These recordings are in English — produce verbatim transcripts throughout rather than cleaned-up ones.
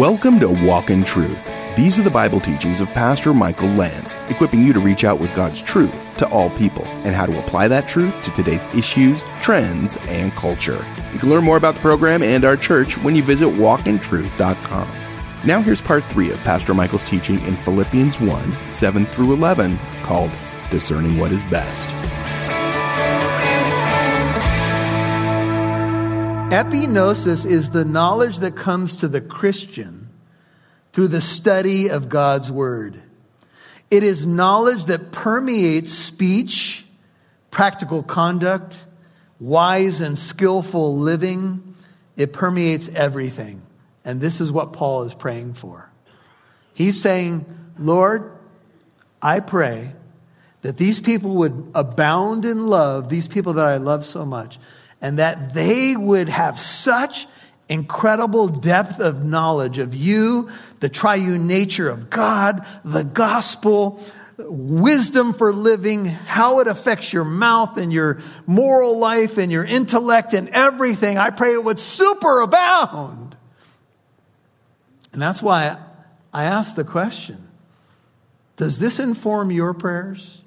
Welcome to Walk in Truth. These are the Bible teachings of Pastor Michael Lance, equipping you to reach out with God's truth to all people and how to apply that truth to today's issues, trends, and culture. You can learn more about the program and our church when you visit walk in truth dot com. Now here's part three of Pastor Michael's teaching in Philippians one, seven through eleven, called Discerning What is Best. Epignosis is the knowledge that comes to the Christian through the study of God's Word. It is knowledge that permeates speech, practical conduct, wise and skillful living. It permeates everything. And this is what Paul is praying for. He's saying, Lord, I pray that these people would abound in love, these people that I love so much, and that they would have such incredible depth of knowledge of you, the triune nature of God, the gospel, wisdom for living, how it affects your mouth and your moral life and your intellect and everything. I pray it would superabound. And that's why I asked the question, does this inform your prayers?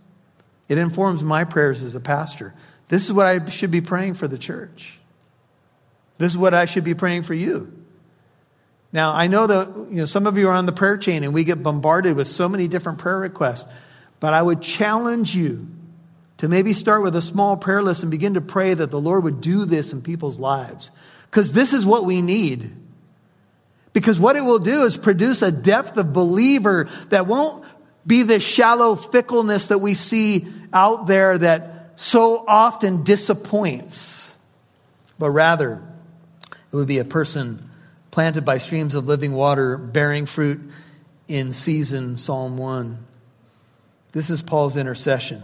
It informs my prayers as a pastor. This is what I should be praying for the church. This is what I should be praying for you. Now, I know that you know some of you are on the prayer chain and we get bombarded with so many different prayer requests, but I would challenge you to maybe start with a small prayer list and begin to pray that the Lord would do this in people's lives, because this is what we need. Because what it will do is produce a depth of believer that won't be this shallow fickleness that we see out there that so often disappoints, but rather it would be a person planted by streams of living water, bearing fruit in season, Psalm one. This is Paul's intercession.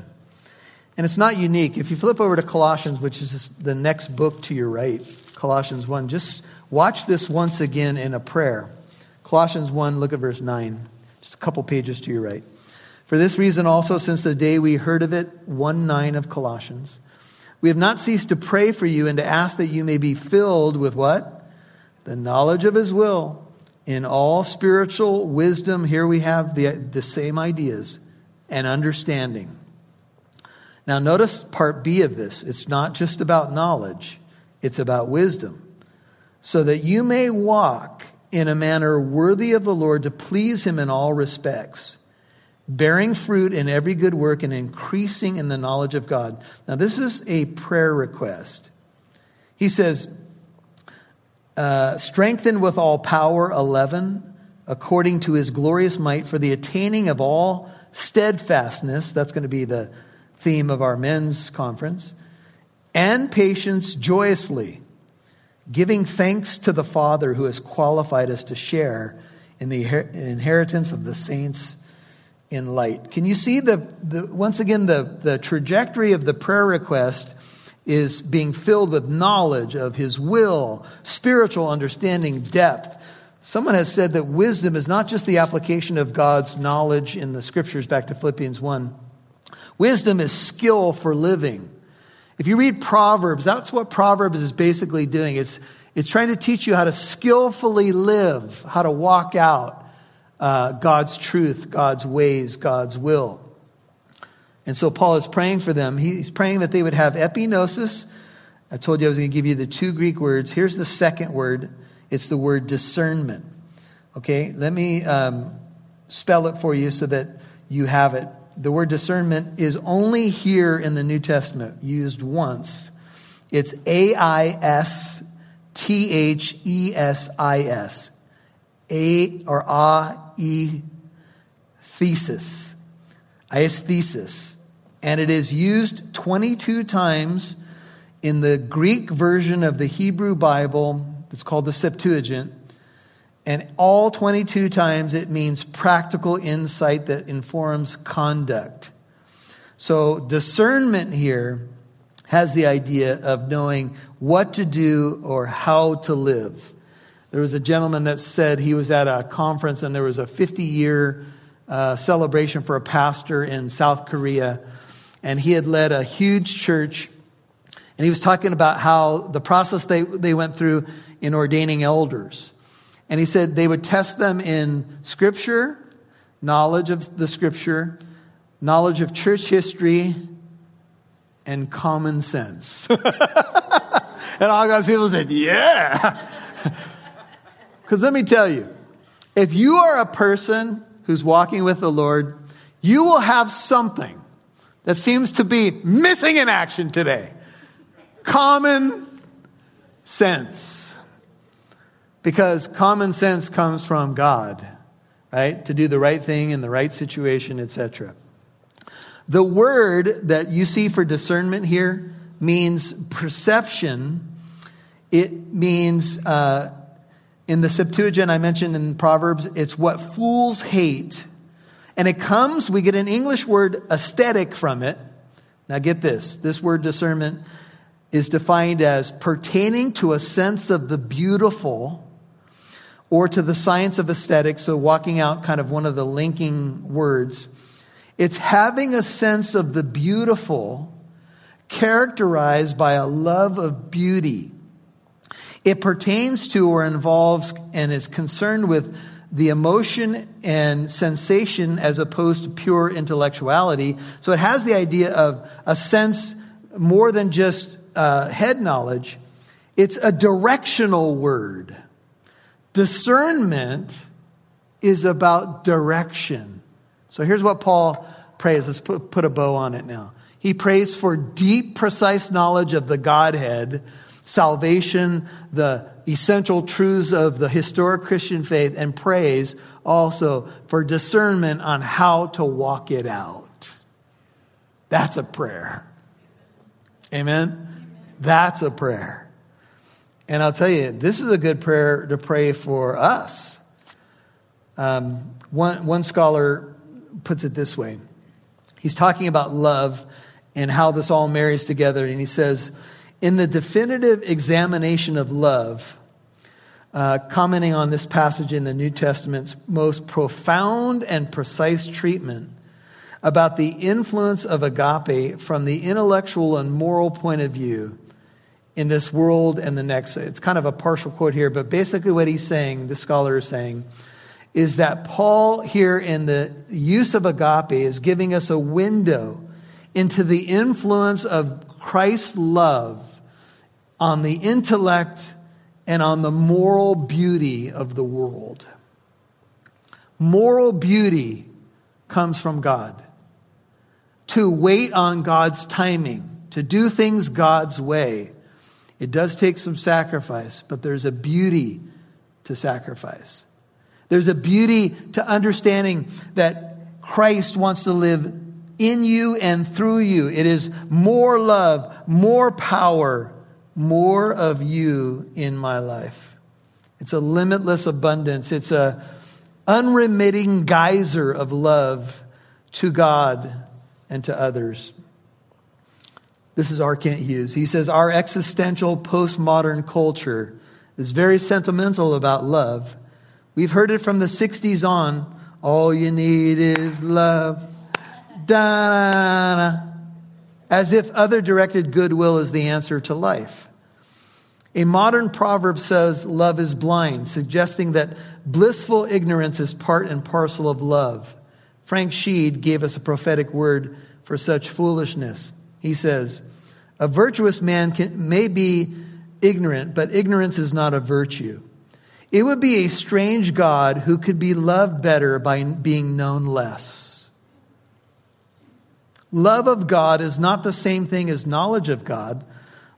And it's not unique. If you flip over to Colossians, which is the next book to your right, Colossians one, just watch this once again in a prayer. Colossians one, look at verse nine, just a couple pages to your right. For this reason also, since the day we heard of it, one nine of Colossians, we have not ceased to pray for you and to ask that you may be filled with what? The knowledge of his will in all spiritual wisdom. Here we have the, the same ideas and understanding. Now notice part B of this. It's not just about knowledge. It's about wisdom. So that you may walk in a manner worthy of the Lord, to please him in all respects, bearing fruit in every good work and increasing in the knowledge of God. Now, this is a prayer request. He says, uh, strengthened with all power, eleven, according to his glorious might, for the attaining of all steadfastness. That's going to be the theme of our men's conference. And patience joyously, giving thanks to the Father who has qualified us to share in the inheritance of the saints in light. Can you see the, the once again, the, the trajectory of the prayer request is being filled with knowledge of his will, spiritual understanding, depth. Someone has said that wisdom is not just the application of God's knowledge in the scriptures, back to Philippians one. Wisdom is skill for living. If you read Proverbs, that's what Proverbs is basically doing. It's, it's trying to teach you how to skillfully live, how to walk out Uh, God's truth, God's ways, God's will. And so Paul is praying for them. He's praying that they would have epignosis. I told you I was going to give you the two Greek words. Here's the second word. It's the word discernment. Okay, let me um, spell it for you so that you have it. The word discernment is only here in the New Testament, used once. It's A I S T H E S I S. A or A E thesis, aesthesis, and it is used twenty-two times in the Greek version of the Hebrew Bible. It's called the Septuagint, and all twenty-two times it means practical insight that informs conduct. So discernment here has the idea of knowing what to do or how to live. There was a gentleman that said he was at a conference and there was a fifty-year uh, celebration for a pastor in South Korea. And he had led a huge church. And he was talking about how the process they, they went through in ordaining elders. And he said they would test them in scripture, knowledge of the scripture, knowledge of church history, and common sense. And all God's people said, yeah. Because let me tell you, if you are a person who's walking with the Lord, you will have something that seems to be missing in action today. Common sense. Because common sense comes from God, right? To do the right thing in the right situation, et cetera. The word that you see for discernment here means perception. It means, uh, in the Septuagint I mentioned in Proverbs, it's what fools hate. And it comes, we get an English word aesthetic from it. Now get this. This word discernment is defined as pertaining to a sense of the beautiful or to the science of aesthetics. So walking out kind of one of the linking words. It's having a sense of the beautiful characterized by a love of beauty. It pertains to or involves and is concerned with the emotion and sensation as opposed to pure intellectuality. So it has the idea of a sense more than just uh, head knowledge. It's a directional word. Discernment is about direction. So here's what Paul prays. Let's put, put a bow on it now. He prays for deep, precise knowledge of the Godhead, salvation, the essential truths of the historic Christian faith, and prays also for discernment on how to walk it out. That's a prayer. Amen? Amen. That's a prayer. And I'll tell you, this is a good prayer to pray for us. Um, one, one scholar puts it this way. He's talking about love and how this all marries together. And he says, in the definitive examination of love, uh, commenting on this passage in the New Testament's most profound and precise treatment about the influence of agape from the intellectual and moral point of view in this world and the next. It's kind of a partial quote here, but basically what he's saying, the scholar is saying, is that Paul here in the use of agape is giving us a window into the influence of Christ's love on the intellect and on the moral beauty of the world. Moral beauty comes from God. To wait on God's timing, to do things God's way. It does take some sacrifice, but there's a beauty to sacrifice. There's a beauty to understanding that Christ wants to live in you and through you. It is more love, more power, more of you in my life. It's a limitless abundance. It's a unremitting geyser of love to God and to others. This is R. Kent Hughes. He says, our existential postmodern culture is very sentimental about love. We've heard it from the sixties on. All you need is love. Da-na-na. As if other-directed goodwill is the answer to life. A modern proverb says love is blind, suggesting that blissful ignorance is part and parcel of love. Frank Sheed gave us a prophetic word for such foolishness. He says, a virtuous man can, may be ignorant, but ignorance is not a virtue. It would be a strange God who could be loved better by being known less. Love of God is not the same thing as knowledge of God.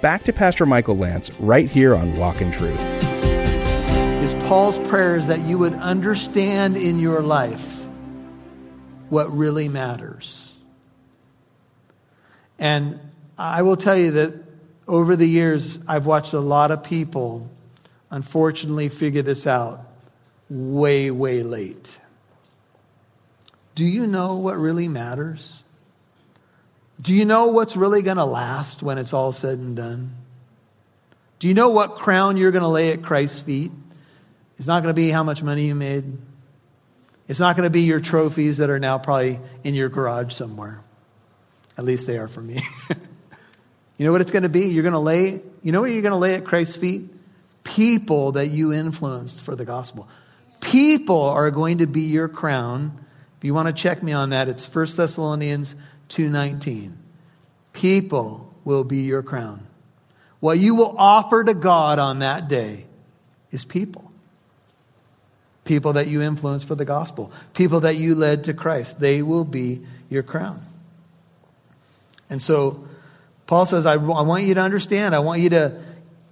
back to Pastor Michael Lance right here on Walk in Truth. Is Paul's prayer is that you would understand in your life what really matters. And I will tell you that over the years, I've watched a lot of people, unfortunately, figure this out way, way late. Do you know what really matters? Do you know what's really going to last when it's all said and done? Do you know what crown you're going to lay at Christ's feet? It's not going to be how much money you made. It's not going to be your trophies that are now probably in your garage somewhere. At least they are for me. You know what it's going to be? You're going to lay, you know what you're going to lay at Christ's feet? People that you influenced for the gospel. People are going to be your crown. If you want to check me on that, it's First Thessalonians two nineteen. People will be your crown. What you will offer to God on that day is people. People that you influenced for the gospel. People that you led to Christ. They will be your crown. And so Paul says, I, I want you to understand. I want you to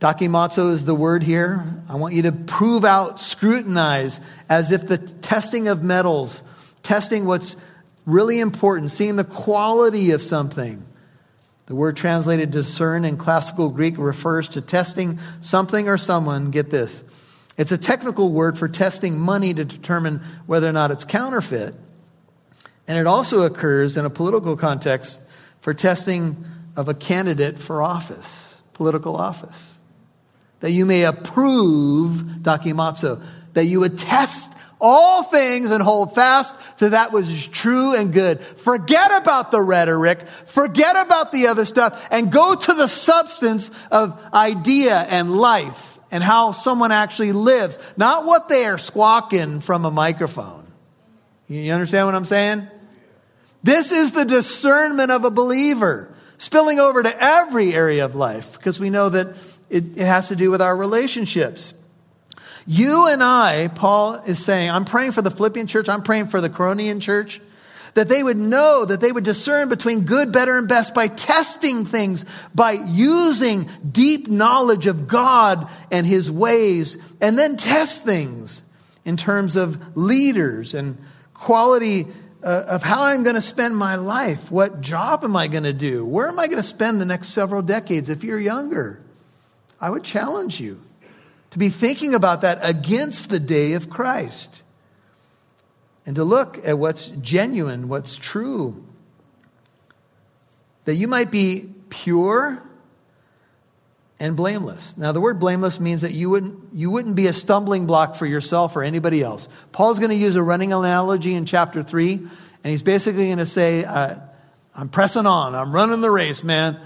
Dokimazo is the word here. I want you to prove out, scrutinize, as if the testing of metals, testing what's really important, seeing the quality of something. The word translated discern in classical Greek refers to testing something or someone. Get this. It's a technical word for testing money to determine whether or not it's counterfeit. And it also occurs in a political context for testing of a candidate for office, political office. That you may approve, dokimazo, that you would test all things and hold fast to that which is true and good. Forget about the rhetoric. Forget about the other stuff and go to the substance of idea and life and how someone actually lives, not what they are squawking from a microphone. You understand what I'm saying? This is the discernment of a believer, spilling over to every area of life, because we know that it, it has to do with our relationships. You and I, Paul is saying, I'm praying for the Philippian church, I'm praying for the Coronian church, that they would know, that they would discern between good, better, and best by testing things, by using deep knowledge of God and his ways, and then test things in terms of leaders and quality uh, of how I'm going to spend my life. What job am I going to do? Where am I going to spend the next several decades? If you're younger, I would challenge you to be thinking about that against the day of Christ and to look at what's genuine, what's true. That you might be pure and blameless. Now, the word blameless means that you wouldn't, you wouldn't be a stumbling block for yourself or anybody else. Paul's going to use a running analogy in chapter three, and he's basically going to say, uh, I'm pressing on, I'm running the race, man.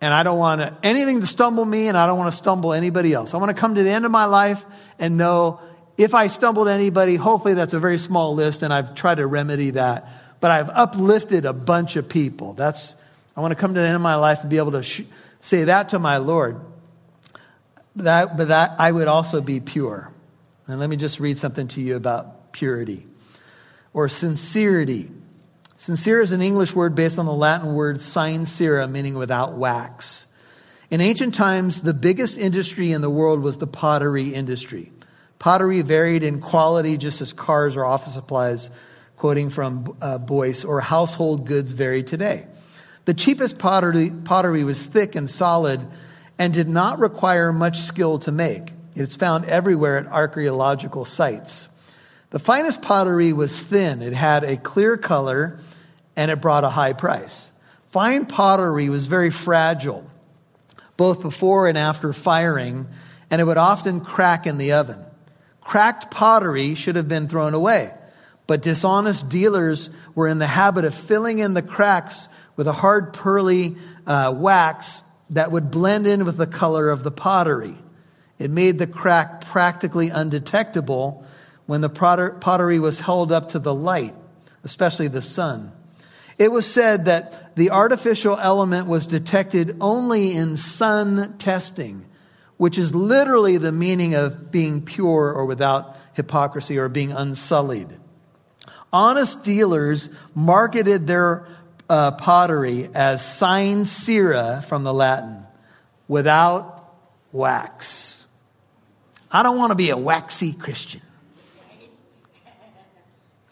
And I don't want anything to stumble me, and I don't want to stumble anybody else. I want to come to the end of my life and know if I stumbled anybody, hopefully that's a very small list, and I've tried to remedy that. But I've uplifted a bunch of people. That's I want to come to the end of my life and be able to sh- say that to my Lord. That, but that I would also be pure. And let me just read something to you about purity or sincerity. Sincere is an English word based on the Latin word sincera, meaning without wax. In ancient times, the biggest industry in the world was the pottery industry. Pottery varied in quality just as cars or office supplies, quoting from uh, Boyce, or household goods vary today. The cheapest pottery, pottery was thick and solid and did not require much skill to make. It's found everywhere at archaeological sites. The finest pottery was thin. It had a clear color and it brought a high price. Fine pottery was very fragile, both before and after firing, and it would often crack in the oven. Cracked pottery should have been thrown away, but dishonest dealers were in the habit of filling in the cracks with a hard pearly uh, wax that would blend in with the color of the pottery. It made the crack practically undetectable when the pottery was held up to the light, especially the sun. It was said that the artificial element was detected only in sun testing, which is literally the meaning of being pure or without hypocrisy or being unsullied. Honest dealers marketed their uh, pottery as sincera, from the Latin, without wax. I don't want to be a waxy Christian.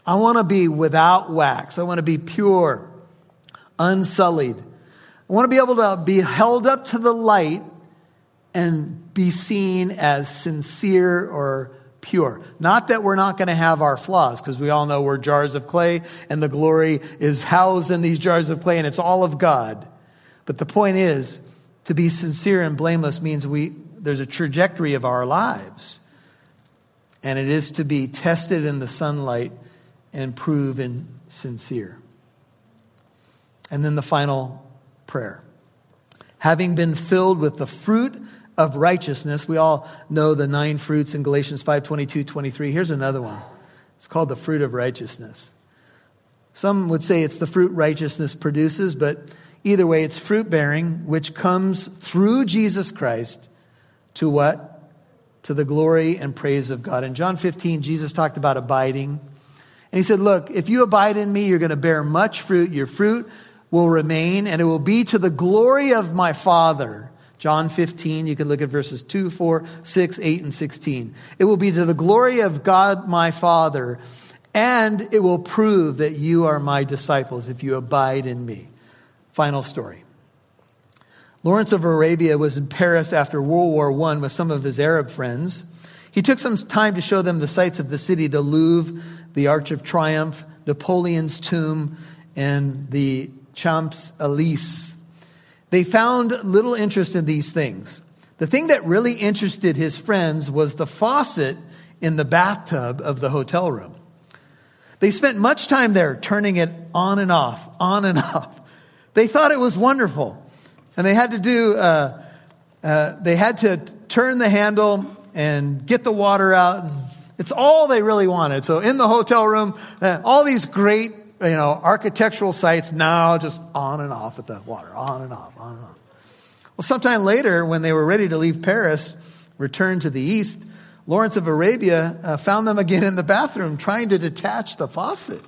I want to be without wax. I want to be pure, unsullied. I want to be able to be held up to the light and be seen as sincere or pure. Not that we're not going to have our flaws, because we all know we're jars of clay and the glory is housed in these jars of clay and it's all of God. But the point is, to be sincere and blameless means we there's a trajectory of our lives. And it is to be tested in the sunlight and proven sincere. And then the final prayer. Having been filled with the fruit of righteousness. We all know the nine fruits in Galatians five, twenty-two, twenty-three. Here's another one. It's called the fruit of righteousness. Some would say it's the fruit righteousness produces, but either way, it's fruit bearing, which comes through Jesus Christ to what? To the glory and praise of God. In John fifteen, Jesus talked about abiding. And he said, look, if you abide in me, you're going to bear much fruit. Your fruit will remain, and it will be to the glory of my Father. John fifteen, you can look at verses two, four, six, eight, and sixteen. It will be to the glory of God my Father, and it will prove that you are my disciples if you abide in me. Final story. Lawrence of Arabia was in Paris after World War One with some of his Arab friends. He took some time to show them the sights of the city, the Louvre, the Arch of Triumph, Napoleon's tomb, and the Champs Elysees. They found little interest in these things. The thing that really interested his friends was the faucet in the bathtub of the hotel room. They spent much time there turning it on and off, on and off. They thought it was wonderful. And they had to do, uh, uh, they had to turn the handle and get the water out. And it's all they really wanted. So in the hotel room, uh, all these great, you know, architectural sites now just on and off with the water, on and off, on and off. Well, sometime later when they were ready to leave Paris, return to the east, Lawrence of Arabia uh, found them again in the bathroom trying to detach the faucet.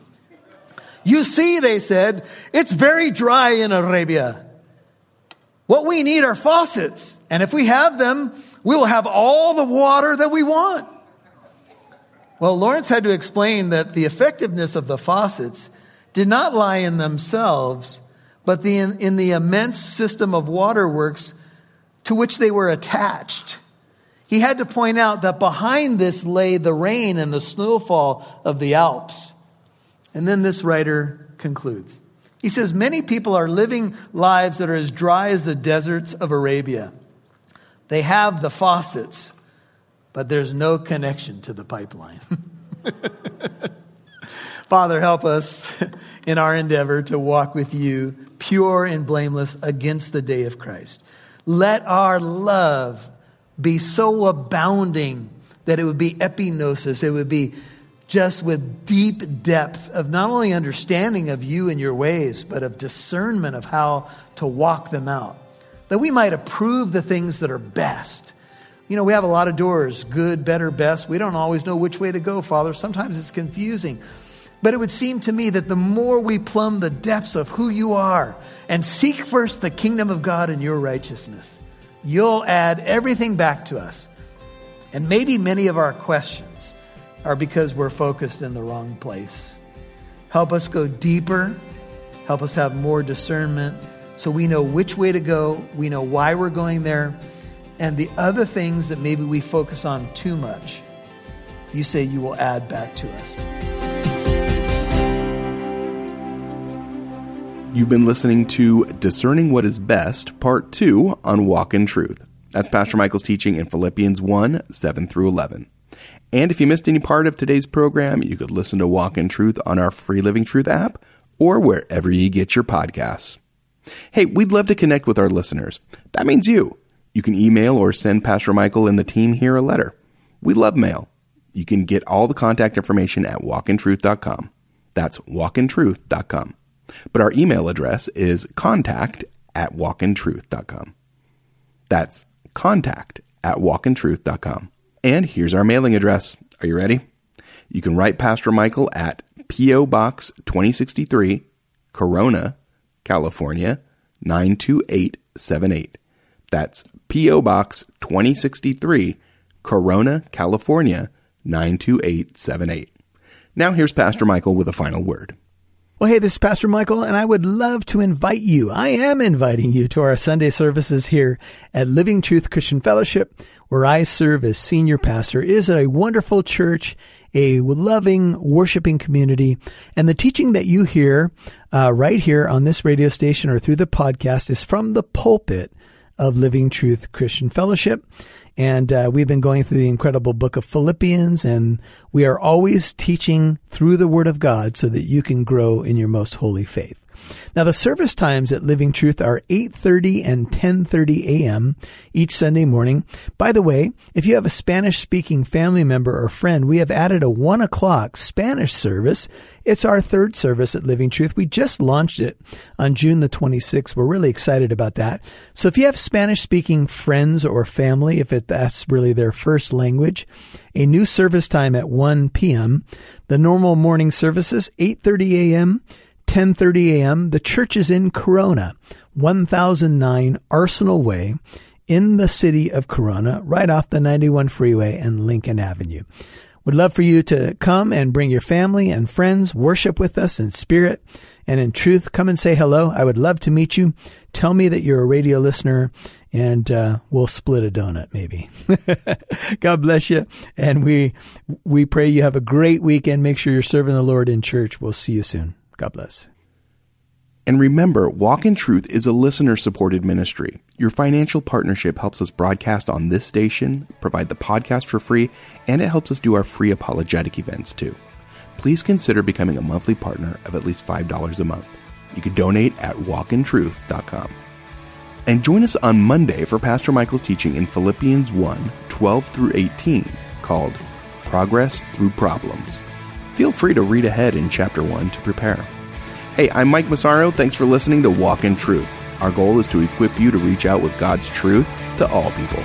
You see, they said, it's very dry in Arabia. What we need are faucets. And if we have them, we will have all the water that we want. Well, Lawrence had to explain that the effectiveness of the faucets did not lie in themselves, but the, in, in the immense system of waterworks to which they were attached. He had to point out that behind this lay the rain and the snowfall of the Alps. And then this writer concludes. He says, many people are living lives that are as dry as the deserts of Arabia. They have the faucets, but there's no connection to the pipeline. Father, help us in our endeavor to walk with you pure and blameless against the day of Christ. Let our love be so abounding that it would be epignosis. It would be just with deep depth of not only understanding of you and your ways, but of discernment of how to walk them out, that we might approve the things that are best. You know, we have a lot of doors, good, better, best. We don't always know which way to go, Father. Sometimes it's confusing. But it would seem to me that the more we plumb the depths of who you are and seek first the kingdom of God and your righteousness, you'll add everything back to us. And maybe many of our questions are because we're focused in the wrong place. Help us go deeper. Help us have more discernment, so we know which way to go, we know why we're going there, and the other things that maybe we focus on too much, you say you will add back to us. You've been listening to Discerning What is Best, Part two on Walk in Truth. That's Pastor Michael's teaching in Philippians one, seven through eleven. And if you missed any part of today's program, you could listen to Walk in Truth on our free Living Truth app or wherever you get your podcasts. Hey, we'd love to connect with our listeners. That means you. You can email or send Pastor Michael and the team here a letter. We love mail. You can get all the contact information at walk in truth dot com. That's walk in truth dot com. But our email address is contact at walk in truth dot com. That's contact at walk in truth dot com. And here's our mailing address. Are you ready? You can write Pastor Michael at P O. Box twenty sixty-three, Corona, California, nine two eight seven eight. That's P O. Box twenty sixty-three, Corona, California, nine two eight seven eight. Now here's Pastor Michael with a final word. Well, hey, this is Pastor Michael, and I would love to invite you. I am inviting you to our Sunday services here at Living Truth Christian Fellowship, where I serve as senior pastor. It is a wonderful church, a loving, worshiping community. And the teaching that you hear uh, right here on this radio station or through the podcast is from the pulpit of Living Truth Christian Fellowship. And uh, we've been going through the incredible book of Philippians, and we are always teaching through the Word of God so that you can grow in your most holy faith. Now, the service times at Living Truth are eight thirty and ten thirty a.m. each Sunday morning. By the way, if you have a Spanish-speaking family member or friend, we have added a one o'clock Spanish service. It's our third service at Living Truth. We just launched it on June the twenty-sixth. We're really excited about that. So if you have Spanish-speaking friends or family, if it, that's really their first language, a new service time at one p.m. The normal morning services, eight thirty a.m., ten thirty a.m. The church is in Corona, one thousand nine Arsenal Way in the city of Corona, right off the ninety-one freeway and Lincoln Avenue. Would love for you to come and bring your family and friends, worship with us in spirit and in truth. Come and say hello. I would love to meet you. Tell me that you're a radio listener, and uh, we'll split a donut maybe. God bless you. And we we pray you have a great weekend. Make sure you're serving the Lord in church. We'll see you soon. God bless. And remember, Walk in Truth is a listener-supported ministry. Your financial partnership helps us broadcast on this station, provide the podcast for free, and it helps us do our free apologetic events too. Please consider becoming a monthly partner of at least five dollars a month. You can donate at walk in truth dot com. And join us on Monday for Pastor Michael's teaching in Philippians one, twelve through eighteen, called Progress Through Problems. Feel free to read ahead in chapter one to prepare. Hey, I'm Mike Massaro. Thanks for listening to Walk in Truth. Our goal is to equip you to reach out with God's truth to all people.